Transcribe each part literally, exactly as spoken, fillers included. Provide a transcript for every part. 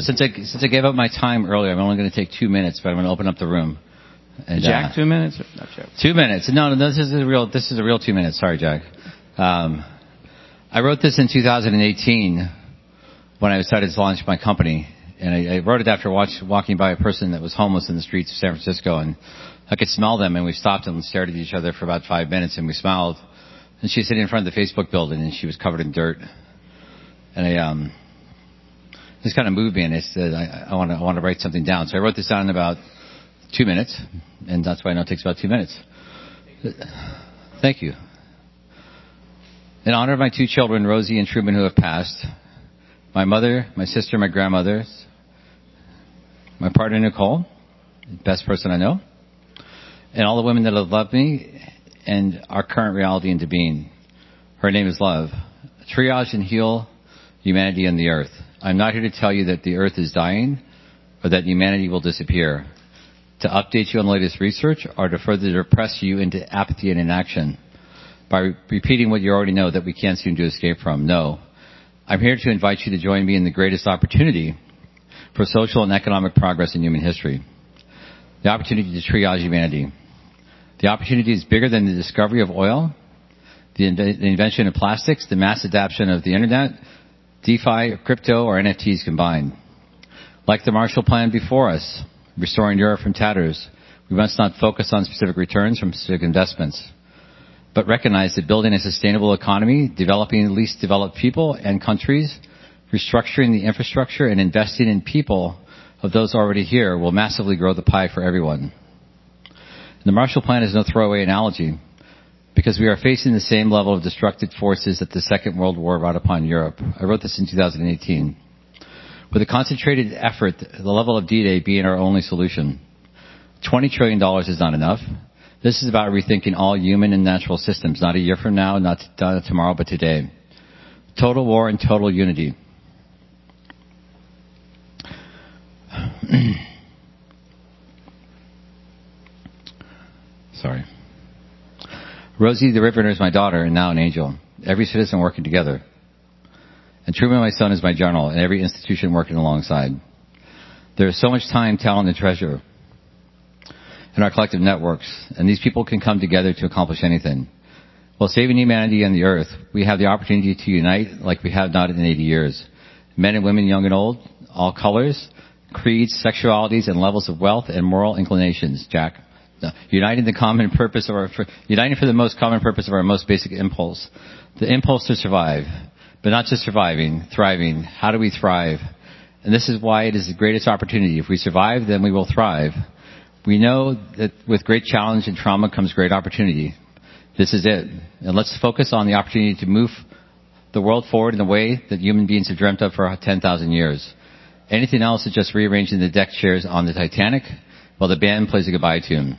Since I, since I gave up my time earlier, I'm only going to take two minutes, but I'm going to open up the room. And, Jack, uh, two minutes? Or not Jack. Two minutes. No, no, this is a real. This is a real two minutes. Sorry, Jack. Um, I wrote this in two thousand eighteen when I decided to launch my company, and I, I wrote it after watch, walking by a person that was homeless in the streets of San Francisco, and I could smell them, and we stopped and stared at each other for about five minutes, and we smiled, and she was sitting in front of the Facebook building, and she was covered in dirt, and I. Um, This kind of moved me, and I said, I, I want to I want to write something down. So I wrote this down in about two minutes, and that's why I know it takes about two minutes. Thank you. In honor of my two children, Rosie and Truman, who have passed, my mother, my sister, my grandmother, my partner, Nicole, best person I know, and all the women that have loved me and our current reality into being. Her name is Love. Triage and heal humanity and the earth. I'm not here to tell you that the earth is dying or that humanity will disappear, to update you on the latest research or to further depress you into apathy and inaction by re- repeating what you already know that we can't seem to escape from. No, I'm here to invite you to join me in the greatest opportunity for social and economic progress in human history, the opportunity to triage humanity. The opportunity is bigger than the discovery of oil, the, in- the invention of plastics, the mass adoption of the internet, DeFi, crypto, or N F Ts combined. Like the Marshall Plan before us, restoring Europe from tatters, we must not focus on specific returns from specific investments, but recognize that building a sustainable economy, developing the least developed people and countries, restructuring the infrastructure, and investing in people of those already here will massively grow the pie for everyone. And the Marshall Plan is no throwaway analogy, because we are facing the same level of destructive forces that the Second World War brought upon Europe. I wrote this in two thousand eighteen. With a concentrated effort, the level of D-Day being our only solution. twenty trillion dollars is not enough. This is about rethinking all human and natural systems, not a year from now, not tomorrow, but today. Total war and total unity. Sorry. Rosie the Riveter is my daughter and now an angel. Every citizen working together. And Truman, my son, is my journal and every institution working alongside. There is so much time, talent, and treasure in our collective networks, and these people can come together to accomplish anything. While saving humanity and the earth, we have the opportunity to unite like we have not in eighty years. Men and women, young and old, all colors, creeds, sexualities, and levels of wealth and moral inclinations, Jack. No. Uniting the common purpose of our, for, uniting for the most common purpose of our most basic impulse, the impulse to survive, but not just surviving, thriving. How do we thrive? And this is why it is the greatest opportunity. If we survive, then we will thrive. We know that with great challenge and trauma comes great opportunity. This is it. And let's focus on the opportunity to move the world forward in the way that human beings have dreamt of for ten thousand years. Anything else is just rearranging the deck chairs on the Titanic while the band plays a goodbye tune.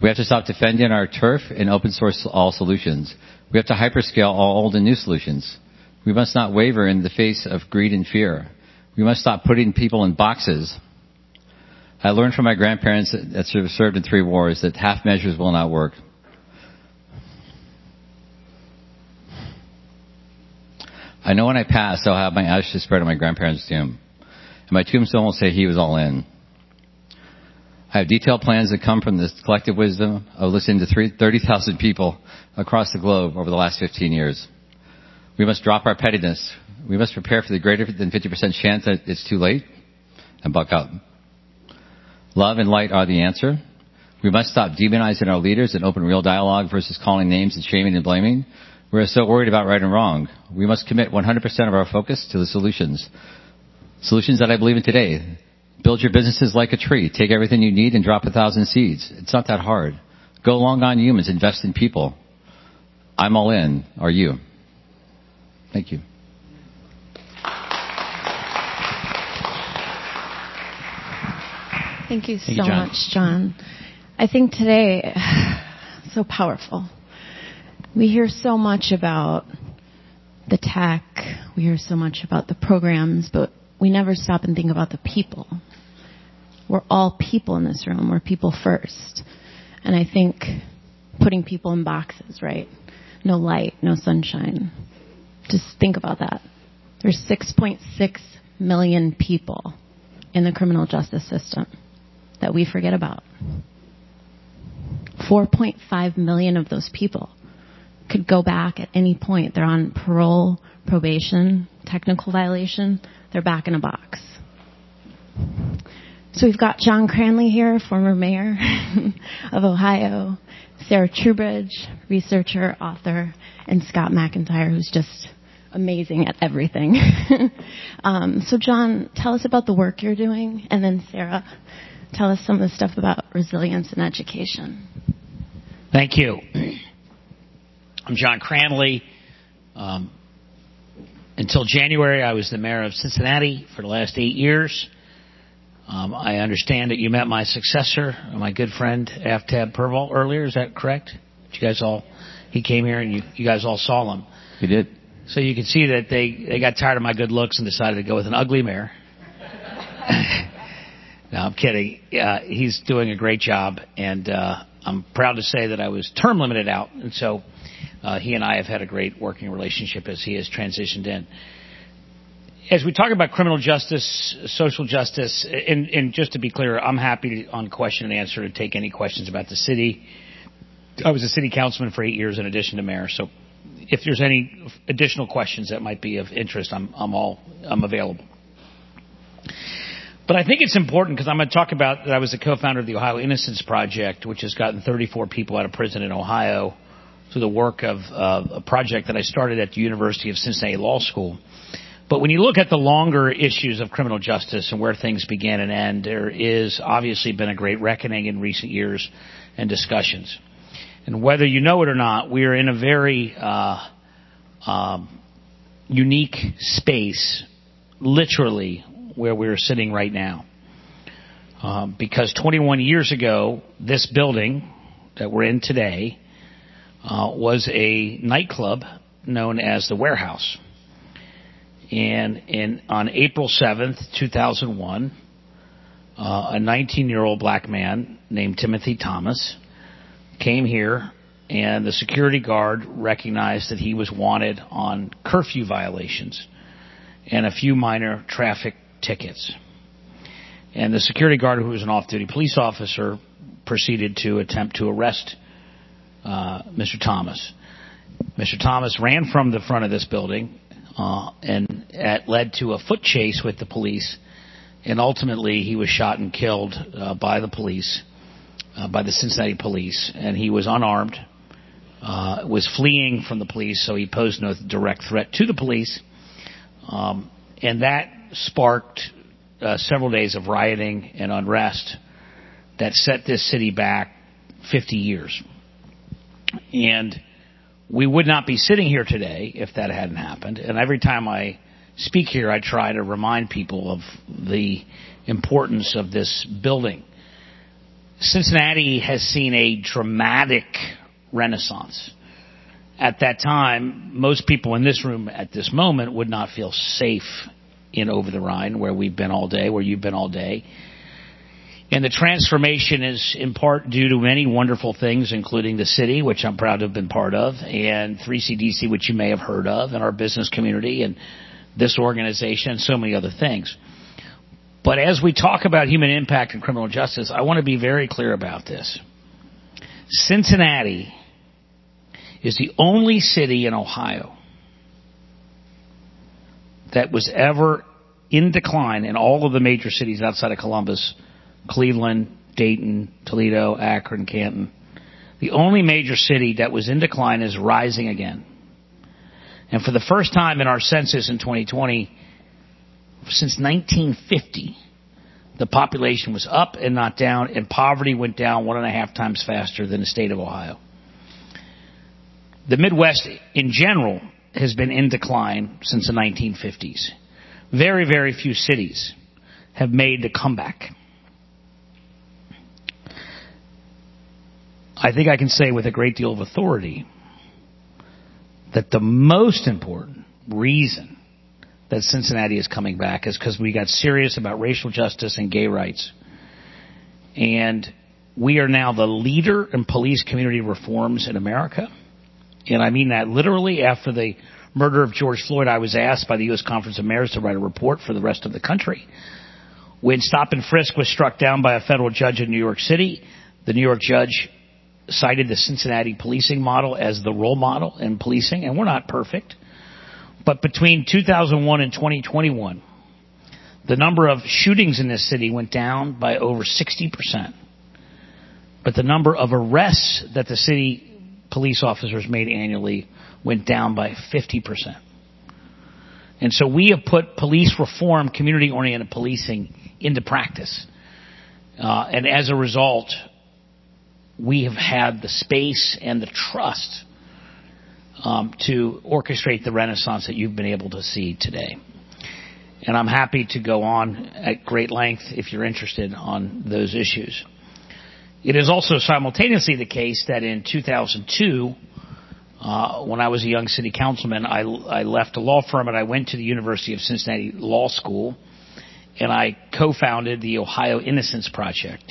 We have to stop defending our turf and open source all solutions. We have to hyperscale all old and new solutions. We must not waver in the face of greed and fear. We must stop putting people in boxes. I learned from my grandparents that served in three wars that half measures will not work. I know when I pass, I'll have my ashes spread on my grandparents' tomb. And my tombstone will say he was all in. I have detailed plans that come from this collective wisdom of listening to thirty thousand people across the globe over the last fifteen years. We must drop our pettiness. We must prepare for the greater than fifty percent chance that it's too late and buck up. Love and light are the answer. We must stop demonizing our leaders and open real dialogue versus calling names and shaming and blaming. We're so worried about right and wrong. We must commit one hundred percent of our focus to the solutions. Solutions that I believe in today. Build your businesses like a tree. Take everything you need and drop a thousand seeds. It's not that hard. Go long on humans. Invest in people. I'm all in. Are you? Thank you. Thank you so Thank you, John. much, John. I think today, so powerful. We hear so much about the tech. We hear so much about the programs, but we never stop and think about the people. We're all people in this room. We're people first. And I think putting people in boxes, right? No light, no sunshine. Just think about that. There's six point six million people in the criminal justice system that we forget about. four point five million of those people could go back at any point. They're on parole, probation, technical violation. They're back in a box. So we've got John Cranley here, former mayor of Ohio, Sarah Truebridge, researcher, author, and Scott McIntyre, who's just amazing at everything. um, so John, tell us about the work you're doing, and then Sarah, tell us some of the stuff about resilience and education. Thank you. I'm John Cranley. Um, until January, I was the mayor of Cincinnati for the last eight years. Um, I understand that you met my successor, my good friend Aftab Purval, earlier. Is that correct? You guys all, he came here and you, you guys all saw him. We did. So you can see that they, they got tired of my good looks and decided to go with an ugly mayor. No, I'm kidding. Uh, he's doing a great job, and uh, I'm proud to say that I was term limited out, and so uh, he and I have had a great working relationship as he has transitioned in. As we talk about criminal justice, social justice, and, and just to be clear, I'm happy to, on question and answer, to take any questions about the city. I was a city councilman for eight years in addition to mayor, so if there's any additional questions that might be of interest, I'm, I'm all I'm available. But I think it's important because I'm going to talk about that I was the co-founder of the Ohio Innocence Project, which has gotten thirty-four people out of prison in Ohio through the work of uh, a project that I started at the University of Cincinnati Law School. But when you look at the longer issues of criminal justice and where things begin and end, there is obviously been a great reckoning in recent years and discussions. And whether you know it or not, we are in a very uh, um, unique space, literally, where we're sitting right now. Um, because twenty-one years ago, this building that we're in today uh, was a nightclub known as the Warehouse. And in, on April seventh, two thousand one, uh, a nineteen-year-old black man named Timothy Thomas came here, and the security guard recognized that he was wanted on curfew violations and a few minor traffic tickets. And the security guard, who was an off-duty police officer, proceeded to attempt to arrest uh, Mister Thomas. Mister Thomas ran from the front of this building. Uh, and that led to a foot chase with the police, and ultimately he was shot and killed uh, by the police, uh, by the Cincinnati police, and he was unarmed, uh, was fleeing from the police, so he posed no direct threat to the police, um, and that sparked uh, several days of rioting and unrest that set this city back fifty years. And we would not be sitting here today if that hadn't happened. And every time I speak here, I try to remind people of the importance of this building. Cincinnati has seen a dramatic renaissance. At that time, most people in this room at this moment would not feel safe in Over the Rhine, where we've been all day, where you've been all day. And the transformation is in part due to many wonderful things, including the city, which I'm proud to have been part of, and three C D C, which you may have heard of, and our business community, and this organization, and so many other things. But as we talk about human impact and criminal justice, I want to be very clear about this. Cincinnati is the only city in Ohio that was ever in decline in all of the major cities outside of Columbus: Cleveland, Dayton, Toledo, Akron, Canton. The only major city that was in decline is rising again. And for the first time in our census in twenty twenty, since nineteen fifty, the population was up and not down, and poverty went down one and a half times faster than the state of Ohio. The Midwest in general has been in decline since the nineteen fifties. Very, very few cities have made the comeback. I think I can say with a great deal of authority that the most important reason that Cincinnati is coming back is because we got serious about racial justice and gay rights. And we are now the leader in police community reforms in America. And I mean that literally. After the murder of George Floyd, I was asked by the U S Conference of Mayors to write a report for the rest of the country. When stop and frisk was struck down by a federal judge in New York City, the New York judge cited the Cincinnati policing model as the role model in policing, and we're not perfect. But between two thousand one and twenty twenty-one, the number of shootings in this city went down by over sixty percent. But the number of arrests that the city police officers made annually went down by fifty percent. And so we have put police reform, community-oriented policing, into practice. Uh, and as a result, we have had the space and the trust um, to orchestrate the renaissance that you've been able to see today. And I'm happy to go on at great length, if you're interested, on those issues. It is also simultaneously the case that in two thousand two, uh, when I was a young city councilman, I, I left a law firm and I went to the University of Cincinnati Law School, and I co-founded the Ohio Innocence Project,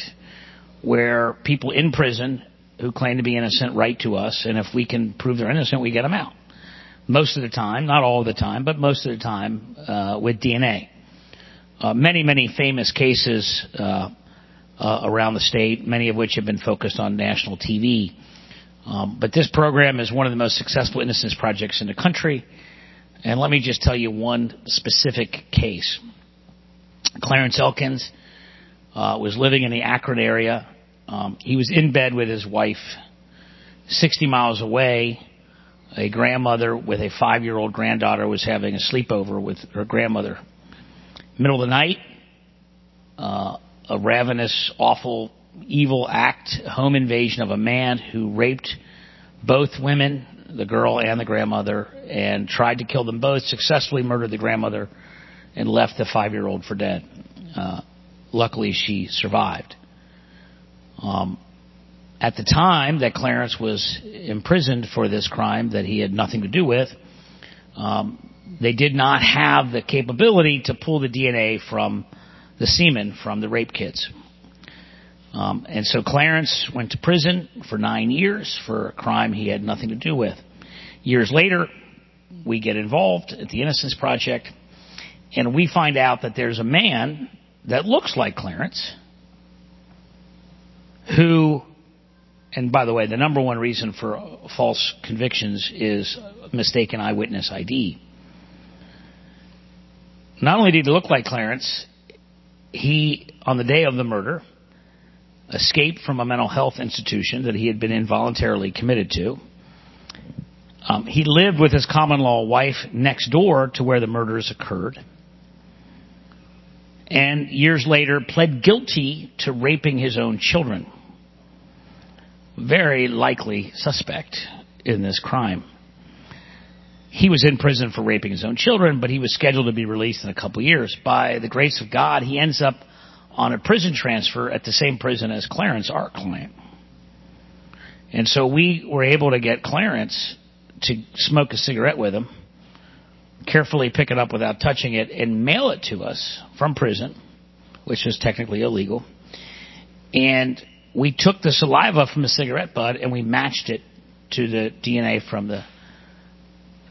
where people in prison who claim to be innocent write to us, and if we can prove they're innocent, we get them out. Most of the time, not all the time, but most of the time uh, with D N A. Uh, many, many famous cases uh, uh, around the state, many of which have been focused on national T V. Um, but this program is one of the most successful innocence projects in the country. And let me just tell you one specific case. Clarence Elkins uh, was living in the Akron area. Um, he was in bed with his wife sixty miles away. A grandmother with a five-year-old granddaughter was having a sleepover with her grandmother. Middle of the night, uh, a ravenous, awful, evil act, home invasion of a man who raped both women, the girl and the grandmother, and tried to kill them both, successfully murdered the grandmother, and left the five-year-old for dead. Uh, luckily, she survived. Um, At the time that Clarence was imprisoned for this crime that he had nothing to do with, um, they did not have the capability to pull the D N A from the semen from the rape kits. Um, and so Clarence went to prison for nine years for a crime he had nothing to do with. Years later, we get involved at the Innocence Project, and we find out that there's a man that looks like Clarence who... And by the way, the number one reason for false convictions is mistaken eyewitness I D. Not only did he look like Clarence, he, on the day of the murder, escaped from a mental health institution that he had been involuntarily committed to. Um, he lived with his common-law wife next door to where the murders occurred. And years later, pled guilty to raping his own children. Very likely suspect in this crime. He was in prison for raping his own children, but he was scheduled to be released in a couple years. By the grace of God, he ends up on a prison transfer at the same prison as Clarence, our client. And so we were able to get Clarence to smoke a cigarette with him, carefully pick it up without touching it, and mail it to us from prison, which was technically illegal. And we took the saliva from a cigarette butt and we matched it to the D N A from the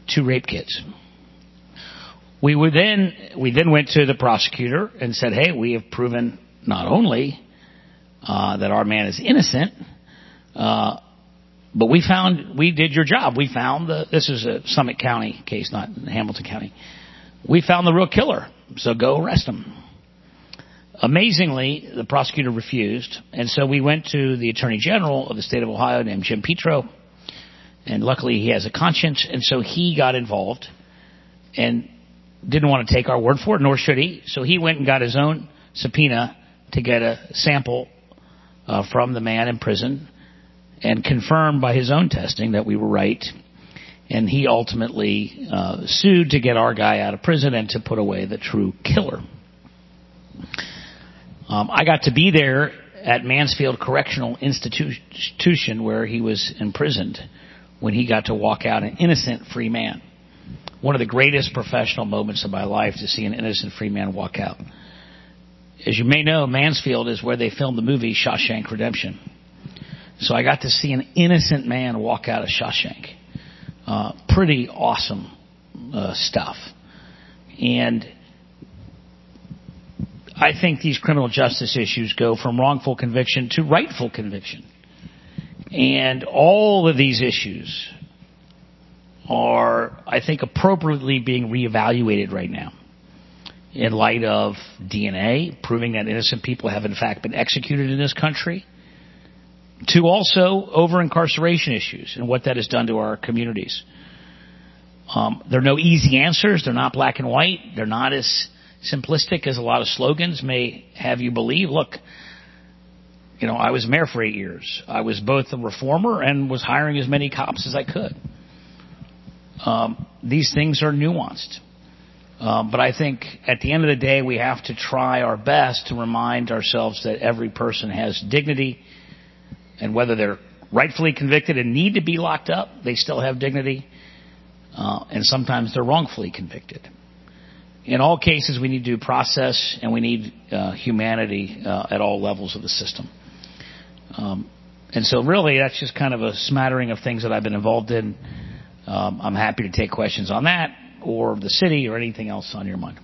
two rape kits. We were then we then went to the prosecutor and said, hey, we have proven not only uh, that our man is innocent, uh, but we found we did your job. We found the this is a Summit County case, not Hamilton County. We found the real killer, so go arrest him. Amazingly, the prosecutor refused, and so we went to the Attorney General of the state of Ohio named Jim Petro, and luckily he has a conscience, and so he got involved and didn't want to take our word for it, nor should he, so he went and got his own subpoena to get a sample uh, from the man in prison and confirmed by his own testing that we were right, and he ultimately uh, sued to get our guy out of prison and to put away the true killer. Um, I got to be there at Mansfield Correctional Institution where he was imprisoned when he got to walk out an innocent free man. One of the greatest professional moments of my life to see an innocent free man walk out. As you may know, Mansfield is where they filmed the movie Shawshank Redemption. So I got to see an innocent man walk out of Shawshank. Uh, pretty awesome uh, stuff. And I think these criminal justice issues go from wrongful conviction to rightful conviction. And all of these issues are, I think, appropriately being reevaluated right now in light of D N A, proving that innocent people have, in fact, been executed in this country, to also over-incarceration issues and what that has done to our communities. Um, there are no easy answers. They're not black and white. They're not as simplistic as a lot of slogans may have you believe. Look, you know, I was mayor for eight years. I was both a reformer and was hiring as many cops as I could. Um, these things are nuanced. Um, but I think at the end of the day, we have to try our best to remind ourselves that every person has dignity, and whether they're rightfully convicted and need to be locked up, they still have dignity. Uh, and sometimes they're wrongfully convicted. In all cases, we need due process, and we need uh, humanity uh, at all levels of the system. Um, and so really, that's just kind of a smattering of things that I've been involved in. Um, I'm happy to take questions on that or the city or anything else on your mind.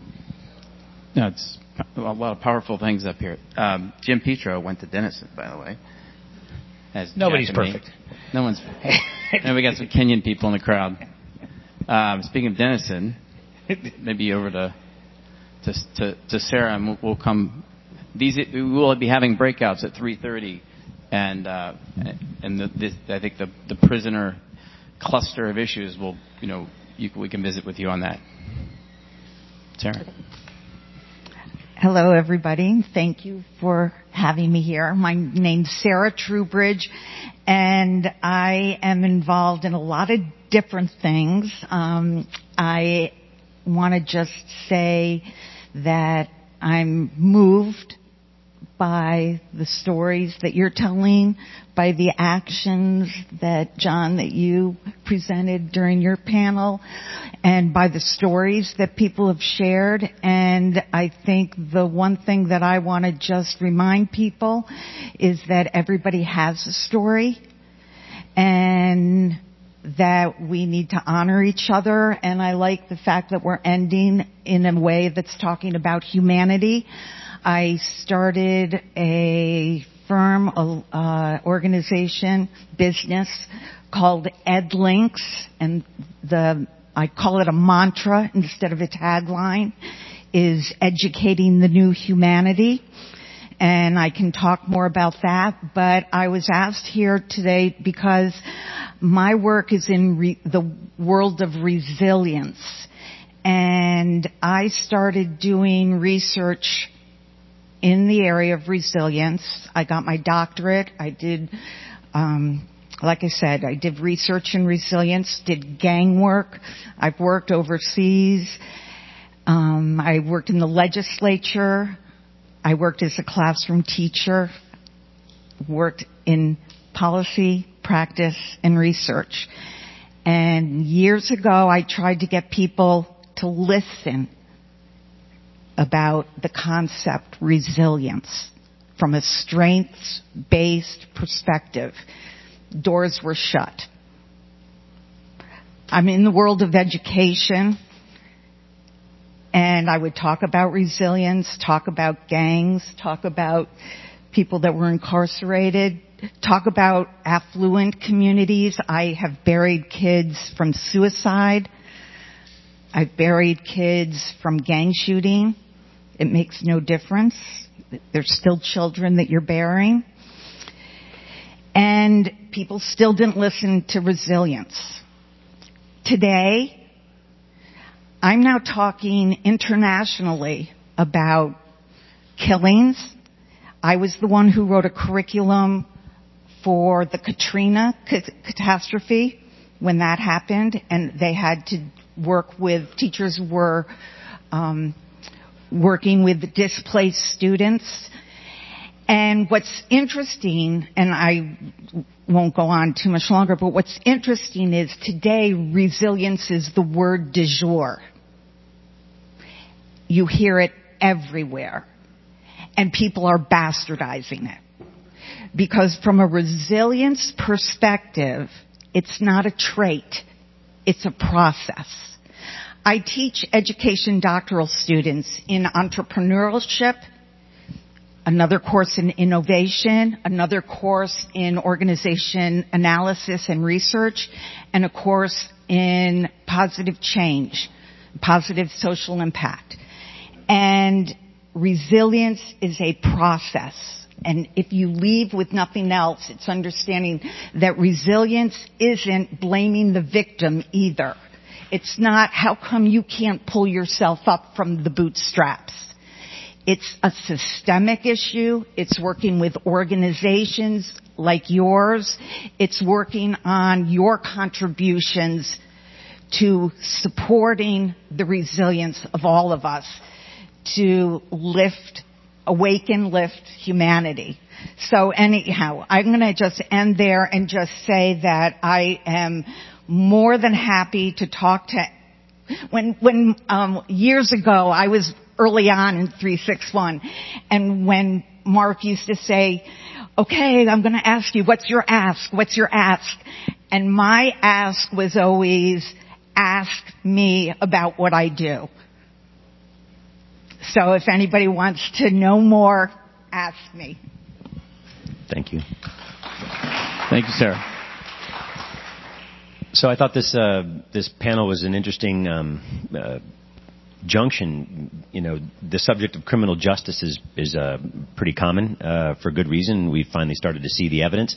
No, it's a lot of powerful things up here. Um, Jim Petro went to Denison, by the way. As Nobody's perfect. Me. No one's perfect. And we got some Kenyan people in the crowd. Um, speaking of Denison, maybe over to to to, to Sarah, and we'll, we'll come. These we will be having breakouts at three thirty, and uh, and the, this, I think the, the prisoner cluster of issues will you know you, we can visit with you on that. Sarah. Hello, everybody. Thank you for having me here. My name's Sarah Truebridge, and I am involved in a lot of different things. Um, I want to just say that I'm moved by the stories that you're telling, by the actions that, John, that you presented during your panel, and by the stories that people have shared. And I think the one thing that I want to just remind people is that everybody has a story, and that we need to honor each other. And I like the fact that we're ending in a way that's talking about humanity. I started a firm, uh, organization, business called EdLinks, and the, I call it a mantra instead of a tagline, is educating the new humanity. And I can talk more about that, but I was asked here today because my work is in re- the world of resilience. And I started doing research in the area of resilience. I got my doctorate. I did, um, like I said, I did research in resilience, did gang work. I've worked overseas. Um, I worked in the legislature. I worked as a classroom teacher, worked in policy, practice, and research. And years ago, I tried to get people to listen about the concept resilience from a strengths-based perspective. Doors were shut. I'm in the world of education, and I would talk about resilience, talk about gangs, talk about people that were incarcerated, talk about affluent communities. I have buried kids from suicide. I've buried kids from gang shooting. It makes no difference. There's still children that you're burying. And people still didn't listen to resilience. Today, I'm now talking internationally about killings. I was the one who wrote a curriculum for the Katrina catastrophe when that happened, and they had to work with, teachers were um, working with displaced students. And what's interesting, and I won't go on too much longer, but what's interesting is today resilience is the word du jour. You hear it everywhere, and people are bastardizing it. Because from a resilience perspective, it's not a trait, it's a process. I teach education doctoral students in entrepreneurship, another course in innovation, another course in organization analysis and research, and a course in positive change, positive social impact. And resilience is a process. And if you leave with nothing else, it's understanding that resilience isn't blaming the victim either. It's not how come you can't pull yourself up from the bootstraps. It's a systemic issue. It's working with organizations like yours. It's working on your contributions to supporting the resilience of all of us to lift, awaken, lift humanity. So anyhow, I'm going to just end there and just say that I am more than happy to talk to. When, when um, years ago, I was early on in three sixty-one, and when Mark used to say, okay, I'm going to ask you, what's your ask? What's your ask? And my ask was always, ask me about what I do. So if anybody wants to know more, ask me. Thank you. Thank you, Sarah. So I thought this uh, this panel was an interesting um, uh, junction. You know, the subject of criminal justice is is uh, pretty common uh, for good reason. We finally started to see the evidence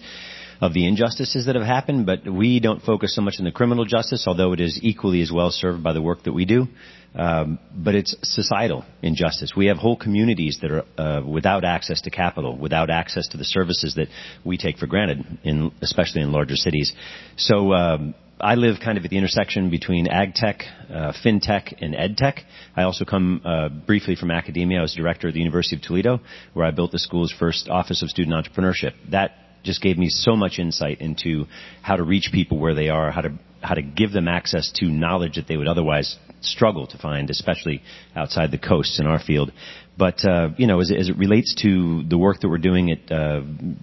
of the injustices that have happened, but we don't focus so much on the criminal justice, although it is equally as well served by the work that we do. Um, but it's societal injustice. We have whole communities that are uh, without access to capital, without access to the services that we take for granted, in, especially in larger cities. So um, I live kind of at the intersection between ag tech, uh, fintech, and ed tech. I also come uh, briefly from academia. I was director of the University of Toledo, where I built the school's first office of student entrepreneurship. That just gave me so much insight into how to reach people where they are, how to how to give them access to knowledge that they would otherwise struggle to find, especially outside the coasts in our field. But, uh, you know, as, as it relates to the work that we're doing at uh,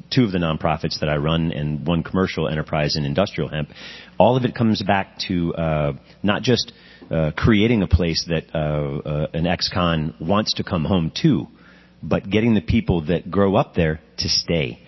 two of the nonprofits that I run and one commercial enterprise in industrial hemp, all of it comes back to uh, not just uh, creating a place that uh, uh, an ex-con wants to come home to, but getting the people that grow up there to stay.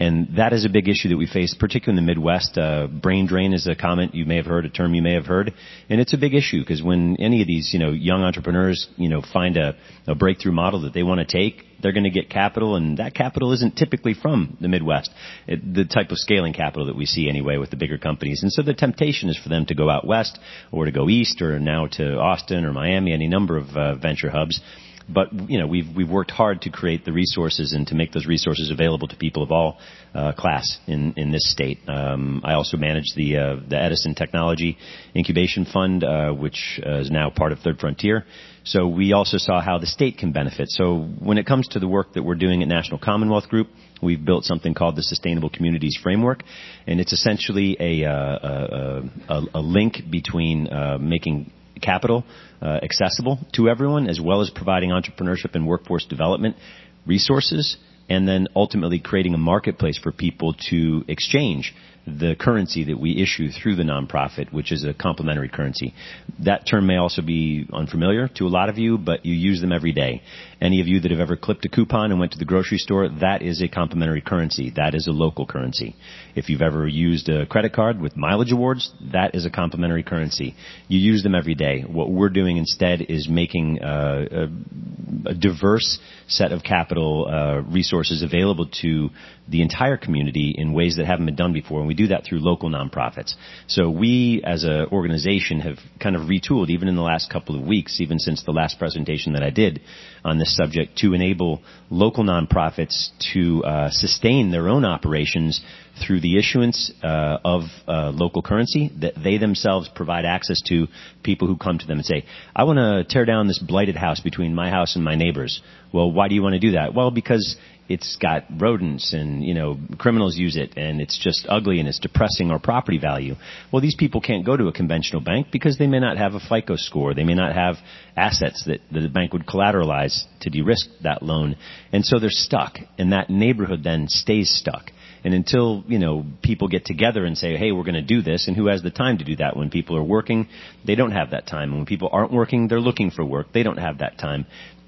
And that is a big issue that we face, particularly in the Midwest. Uh, brain drain is a comment you may have heard, a term you may have heard. And it's a big issue because when any of these, you know, young entrepreneurs, you know, find a, a breakthrough model that they want to take, they're going to get capital, and that capital isn't typically from the Midwest, it, the type of scaling capital that we see anyway with the bigger companies. And so the temptation is for them to go out west or to go east or now to Austin or Miami, any number of uh, venture hubs. But, you know, we've we've worked hard to create the resources and to make those resources available to people of all uh, class in, in this state. Um, I also manage the uh, the Edison Technology Incubation Fund, uh, which uh, is now part of Third Frontier. So we also saw how the state can benefit. So when it comes to the work that we're doing at National Commonwealth Group, we've built something called the Sustainable Communities Framework, and it's essentially a, uh, a, a, a link between uh, making capital uh, accessible to everyone, as well as providing entrepreneurship and workforce development resources, and then ultimately creating a marketplace for people to exchange the currency that we issue through the nonprofit, which is a complementary currency. That term may also be unfamiliar to a lot of you, but you use them every day. Any of you that have ever clipped a coupon and went to the grocery store, that is a complementary currency. That is a local currency. If you've ever used a credit card with mileage awards, that is a complementary currency. You use them every day. What we're doing instead is making uh, a, a diverse set of capital uh, resources available to the entire community in ways that haven't been done before, and we do that through local nonprofits. So we, as an organization, have kind of retooled, even in the last couple of weeks, even since the last presentation that I did on this subject, to enable local nonprofits to uh, sustain their own operations through the issuance uh, of uh, local currency that they themselves provide access to people who come to them and say, I want to tear down this blighted house between my house and my neighbor's. Well, why do you want to do that? Well, because it's got rodents and, you know, criminals use it and it's just ugly and it's depressing our property value. Well, these people can't go to a conventional bank because they may not have a FICO score. They may not have assets that the bank would collateralize to de-risk that loan. And so they're stuck, and that neighborhood then stays stuck. And until, you know, people get together and say, hey, we're going to do this, and who has the time to do that? When people are working, they don't have that time. And when people aren't working, they're looking for work. They don't have that time.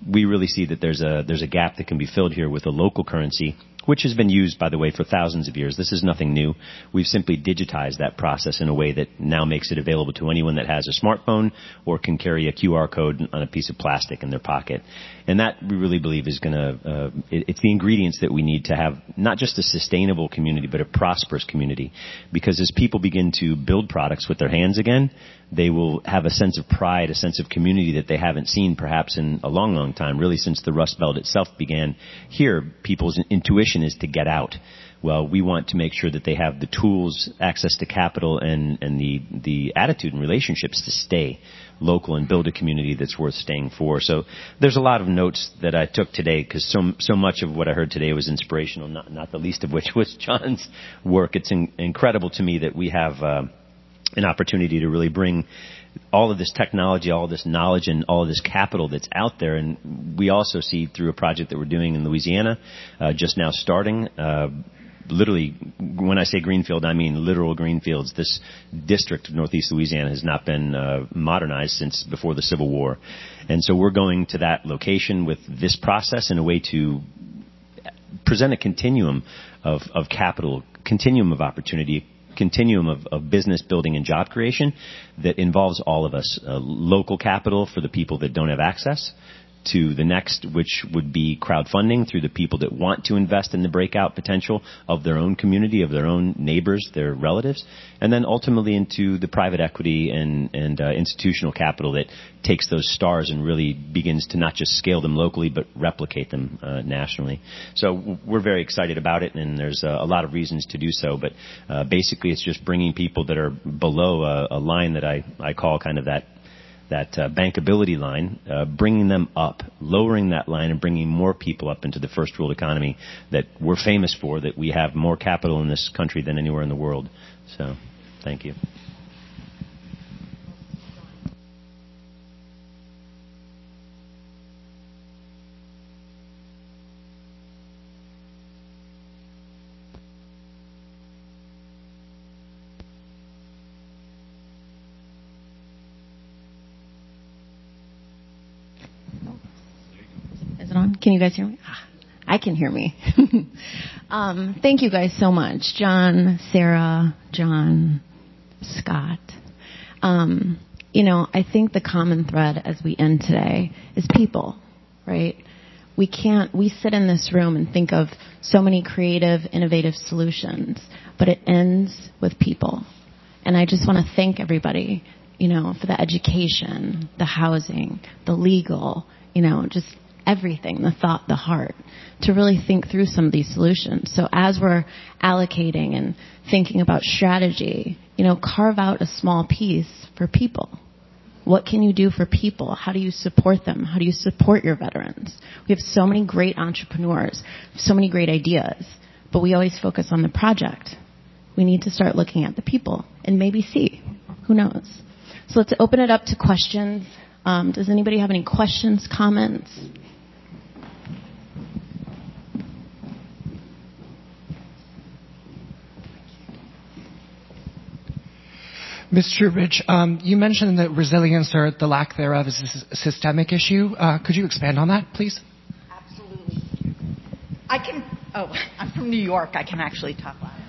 We really see that there's a there's a gap that can be filled here with a local currency, which has been used, by the way, for thousands of years. This is nothing new. We've simply digitized that process in a way that now makes it available to anyone that has a smartphone or can carry a Q R code on a piece of plastic in their pocket. And that, we really believe, is going to, uh, it, it's the ingredients that we need to have not just a sustainable community, but a prosperous community. Because as people begin to build products with their hands again, they will have a sense of pride, a sense of community that they haven't seen perhaps in a long, long time, really since the Rust Belt itself began here. People's intuition is to get out. Well, we want to make sure that they have the tools, access to capital, and, and the, the attitude and relationships to stay local and build a community that's worth staying for. So there's a lot of notes that I took today, because so, so much of what I heard today was inspirational, not, not the least of which was John's work. It's in, incredible to me that we have uh, an opportunity to really bring all of this technology, all of this knowledge, and all of this capital that's out there. And we also see through a project that we're doing in Louisiana, uh, just now starting, uh, literally, when I say greenfield, I mean literal greenfields. This district of Northeast Louisiana has not been uh, modernized since before the Civil War. And so we're going to that location with this process in a way to present a continuum of, of capital, continuum of opportunity, continuum of, of business building and job creation that involves all of us. Uh, local capital for the people that don't have access to the next, which would be crowdfunding through the people that want to invest in the breakout potential of their own community, of their own neighbors, their relatives, and then ultimately into the private equity and, and uh, institutional capital that takes those stars and really begins to not just scale them locally, but replicate them uh, nationally. So we're very excited about it, and there's uh, a lot of reasons to do so, but uh, basically it's just bringing people that are below a, a line that I, I call kind of that that uh, bankability line, uh, bringing them up, lowering that line and bringing more people up into the first world economy that we're famous for, that we have more capital in this country than anywhere in the world. So, thank you. Can you guys hear me? Ah, I can hear me. um, thank you guys so much. John, Sarah, John, Scott. Um, you know, I think the common thread as we end today is people, right? We can't, we sit in this room and think of so many creative, innovative solutions, but it ends with people. And I just want to thank everybody, you know, for the education, the housing, the legal, you know, just everything, the thought, the heart, to really think through some of these solutions. So as we're allocating and thinking about strategy, you know, carve out a small piece for people. What can you do for people? How do you support them? How do you support your veterans? We have so many great entrepreneurs, so many great ideas, but we always focus on the project. We need to start looking at the people and maybe see. Who knows? So let's open it up to questions. Um, does anybody have any questions, comments? Miz Truebridge, um, you mentioned that resilience, or the lack thereof, is a systemic issue. Uh, could you expand on that, please? Absolutely. I can, oh, I'm from New York. I can actually talk loud.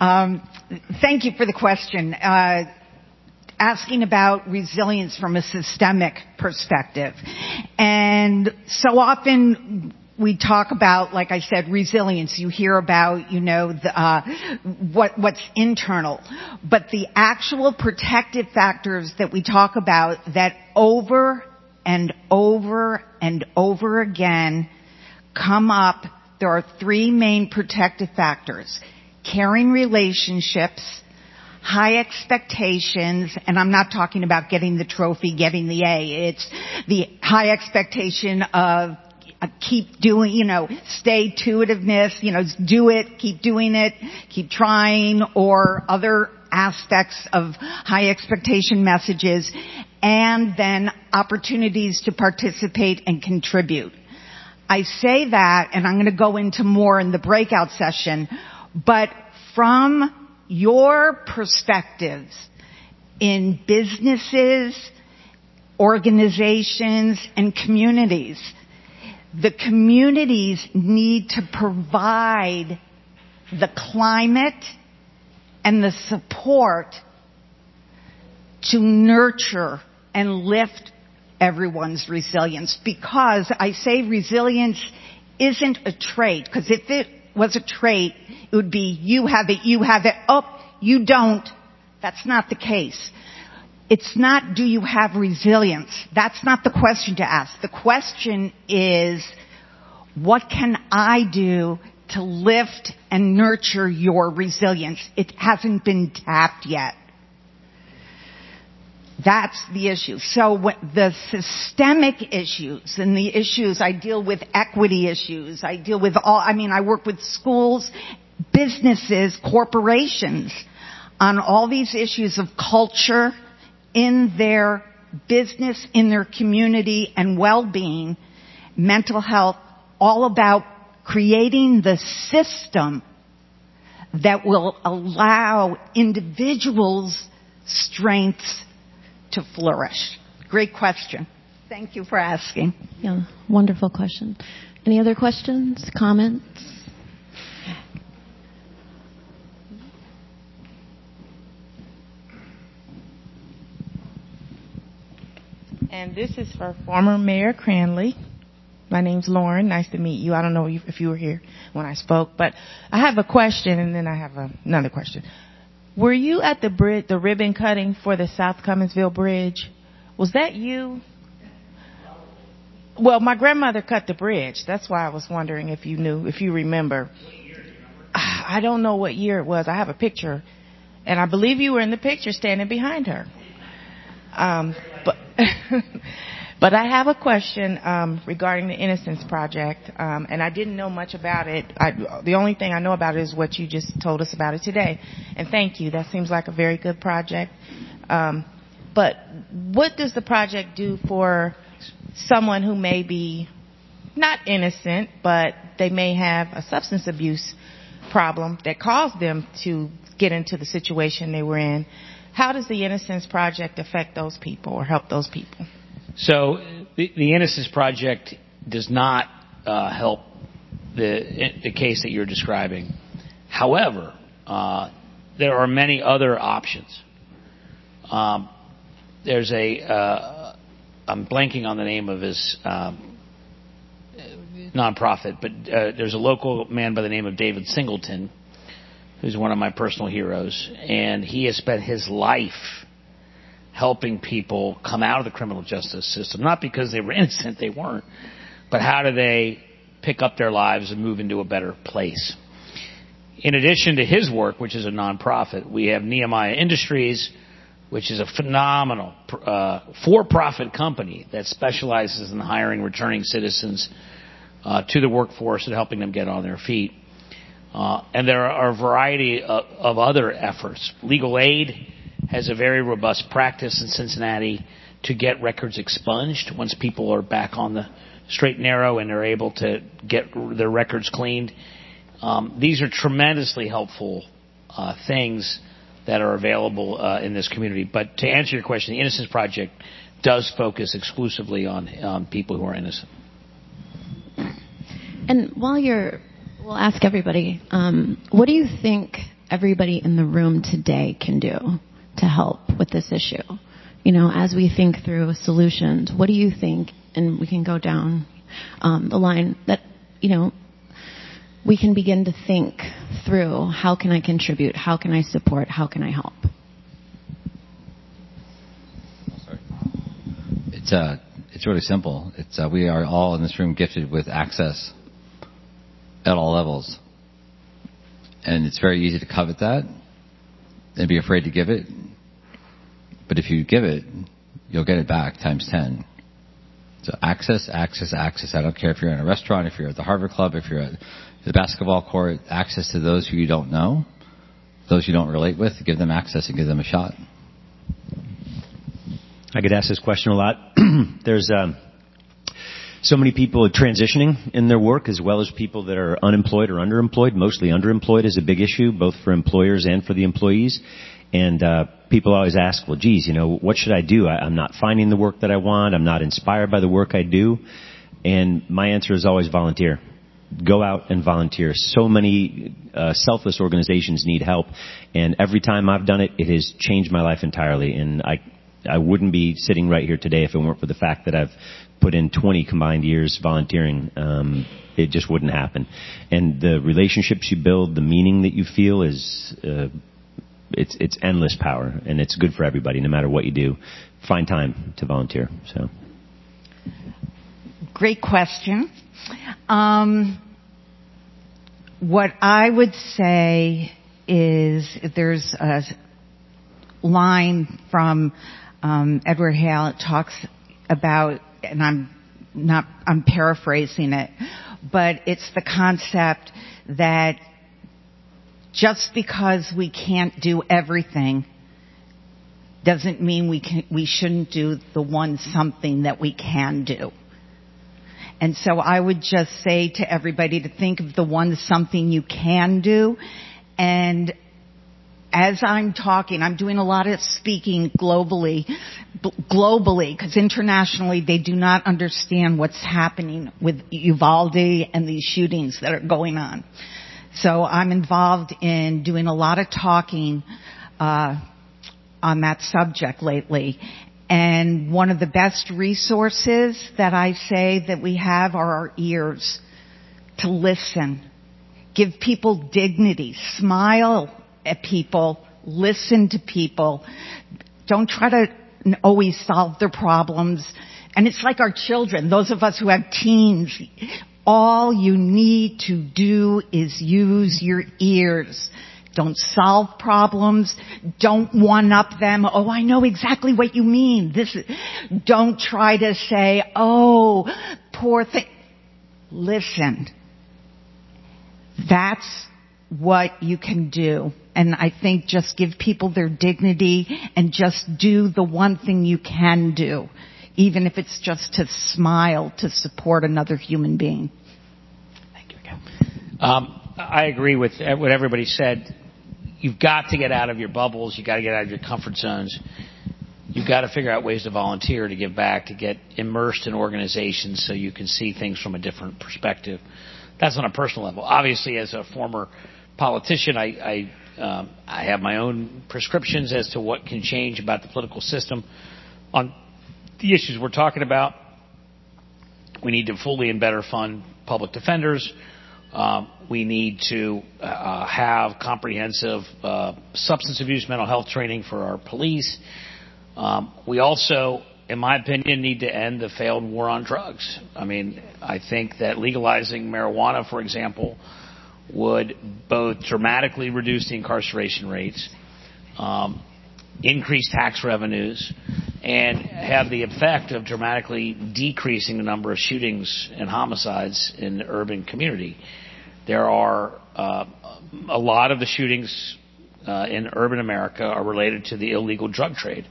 Um, um, thank you for the question. Uh, asking about resilience from a systemic perspective. And so often, we talk about, like I said, resilience. You hear about, you know, the, uh, what, what's internal. But the actual protective factors that we talk about that over and over and over again come up, there are three main protective factors. Caring relationships, high expectations, and I'm not talking about getting the trophy, getting the A. It's the high expectation of keep doing, you know, stay to-itiveness, you know, do it, keep doing it, keep trying, or other aspects of high expectation messages, and then opportunities to participate and contribute. I say that, and I'm going to go into more in the breakout session, but from your perspectives in businesses, organizations, and communities, the communities need to provide the climate and the support to nurture and lift everyone's resilience. Because I say resilience isn't a trait, because if it was a trait, it would be you have it, you have it, oh, you don't. That's not the case. It's not do you have resilience. That's not the question to ask. The question is, what can I do to lift and nurture your resilience? It hasn't been tapped yet. That's the issue. So what the systemic issues and the issues, I deal with equity issues. I deal with all, I mean, I work with schools, businesses, corporations on all these issues of culture in their business, in their community and well-being, mental health, all about creating the system that will allow individuals' strengths to flourish. Great question. Thank you for asking. Yeah, wonderful question. Any other questions, comments? And this is for former Mayor Cranley. My name's Lauren. Nice to meet you. I don't know if you were here when I spoke, but I have a question, and then I have a, another question. Were you at the bridge, the ribbon cutting for the South Cumminsville Bridge? Was that you? Well, my grandmother cut the bridge. That's why I was wondering if you knew, if you remember. I don't know what year it was. I have a picture, and I believe you were in the picture standing behind her. Um, but, but I have a question um, regarding the Innocence Project, um, and I didn't know much about it. I, the only thing I know about it is what you just told us about it today, and thank you. That seems like a very good project. Um, but what does the project do for someone who may be not innocent, but they may have a substance abuse problem that caused them to get into the situation they were in? How does the Innocence Project affect those people or help those people? So the, the Innocence Project does not uh, help the, the case that you're describing. However, uh, there are many other options. Um, there's a, uh, I'm blanking on the name of his um, nonprofit, but uh, there's a local man by the name of David Singleton, who's one of my personal heroes, and he has spent his life helping people come out of the criminal justice system, not because they were innocent, they weren't, but how do they pick up their lives and move into a better place. In addition to his work, which is a nonprofit, we have Nehemiah Industries, which is a phenomenal uh, for-profit company that specializes in hiring returning citizens uh, to the workforce and helping them get on their feet. Uh, and there are a variety of, of other efforts. Legal Aid has a very robust practice in Cincinnati to get records expunged once people are back on the straight and narrow and are able to get their records cleaned. Um, these are tremendously helpful uh, things that are available uh, in this community. But to answer your question, the Innocence Project does focus exclusively on um, people who are innocent. And while you're... We'll ask everybody, um, what do you think everybody in the room today can do to help with this issue? You know, as we think through solutions, what do you think, and we can go down um, the line, that, you know, we can begin to think through, how can I contribute, how can I support, how can I help? It's, uh, it's really simple. It's uh, we are all in this room gifted with access at all levels. And it's very easy to covet that and be afraid to give it. But if you give it, you'll get it back times ten. So access, access, access. I don't care if you're in a restaurant, if you're at the Harvard Club, if you're at the basketball court, access to those who you don't know, those you don't relate with, give them access and give them a shot. I get asked this question a lot. There's um, So many people are transitioning in their work, as well as people that are unemployed or underemployed. Mostly underemployed is a big issue, both for employers and for the employees. And uh, people always ask, well, geez, you know, what should I do? I, I'm not finding the work that I want. I'm not inspired by the work I do. And my answer is always volunteer. Go out and volunteer. So many uh, selfless organizations need help. And every time I've done it, it has changed my life entirely. And I, I wouldn't be sitting right here today if it weren't for the fact that I've put in twenty combined years volunteering. Um, it just wouldn't happen. And the relationships you build, the meaning that you feel is... Uh, It's it's endless power, and it's good for everybody, no matter what you do. Find time to volunteer. So, great question. Um, what I would say is there's a line from um, Edward Hale. It talks about, and I'm not I'm paraphrasing it, but it's the concept that just because we can't do everything doesn't mean we can, we shouldn't do the one something that we can do. And so I would just say to everybody to think of the one something you can do. And as I'm talking, I'm doing a lot of speaking globally, b- globally, because internationally they do not understand what's happening with Uvalde and these shootings that are going on. So I'm involved in doing a lot of talking uh on that subject lately. And one of the best resources that I say that we have are our ears to listen. Give people dignity. Smile at people. Listen to people. Don't try to always solve their problems. And it's like our children, those of us who have teens. All you need to do is use your ears. Don't solve problems. Don't one-up them. Oh, I know exactly what you mean. This is... Don't try to say, oh, poor thing. Listen. That's what you can do. And I think just give people their dignity and just do the one thing you can do, even if it's just to smile to support another human being. Thank you again. Um, I agree with what everybody said. You've got to get out of your bubbles. You've got to get out of your comfort zones. You've got to figure out ways to volunteer, to give back, to get immersed in organizations so you can see things from a different perspective. That's on a personal level. Obviously, as a former politician, I, I, um, I have my own prescriptions as to what can change about the political system. On the issues we're talking about, we need to fully and better fund public defenders. Um, we need to uh, have comprehensive uh, substance abuse, mental health training for our police. Um, we also, in my opinion, need to end the failed war on drugs. I mean, I think that legalizing marijuana, for example, would both dramatically reduce the incarceration rates, um, increase tax revenues, and have the effect of dramatically decreasing the number of shootings and homicides in the urban community. There are uh, a lot of the shootings uh, in urban America are related to the illegal drug trade,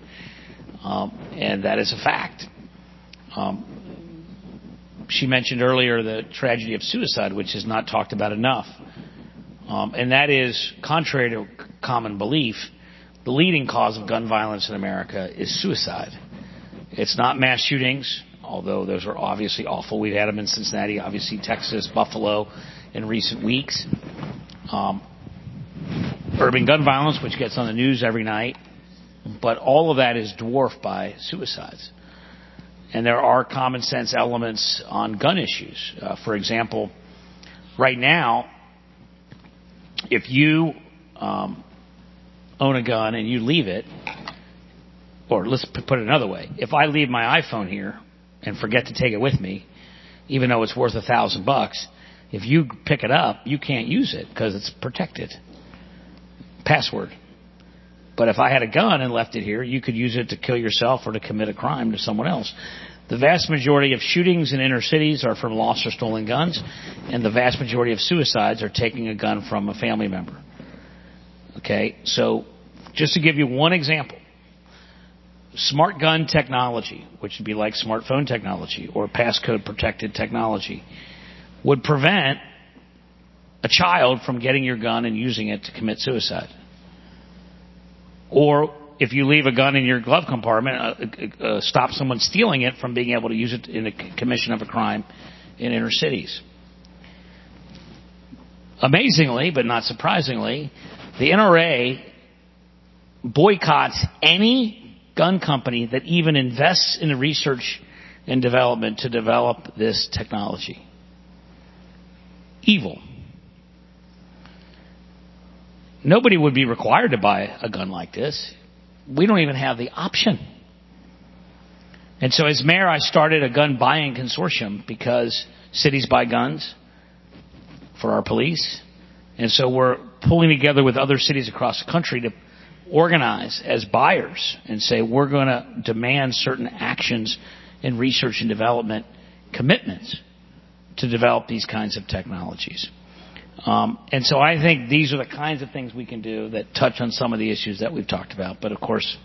um, and that is a fact. Um, she mentioned earlier the tragedy of suicide, which is not talked about enough, um, and that is, contrary to common belief, the leading cause of gun violence in America is suicide. It's not mass shootings, although those are obviously awful. We've had them in Cincinnati, obviously Texas, Buffalo in recent weeks. Um, urban gun violence, which gets on the news every night. But all of that is dwarfed by suicides. And there are common sense elements on gun issues. Uh, for example, right now, if you... Um, own a gun and you leave it, or let's put it another way, if I leave my iPhone here and forget to take it with me, even though it's worth a thousand bucks, if you pick it up, you can't use it because it's protected. Password. But if I had a gun and left it here, you could use it to kill yourself or to commit a crime to someone else. The vast majority of shootings in inner cities are from lost or stolen guns, and the vast majority of suicides are taking a gun from a family member. Okay, so just to give you one example, smart gun technology, which would be like smartphone technology or passcode protected technology, would prevent a child from getting your gun and using it to commit suicide. Or if you leave a gun in your glove compartment, uh, uh, stop someone stealing it from being able to use it in the commission of a crime in inner cities. Amazingly, but not surprisingly, the N R A boycotts any gun company that even invests in the research and development to develop this technology. Evil. Nobody would be required to buy a gun like this. We don't even have the option. And so as mayor, I started a gun buying consortium because cities buy guns for our police. And so we're pulling together with other cities across the country to organize as buyers and say we're going to demand certain actions and research and development commitments to develop these kinds of technologies. Um, and so I think these are the kinds of things we can do that touch on some of the issues that we've talked about. But, of course,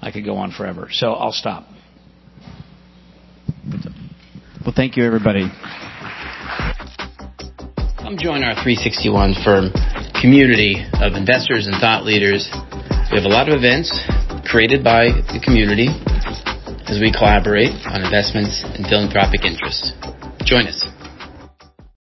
I could go on forever. So I'll stop. Well, thank you, everybody. Come join our three sixty-one firm community of investors and thought leaders. We have a lot of events created by the community as we collaborate on investments and philanthropic interests. Join us.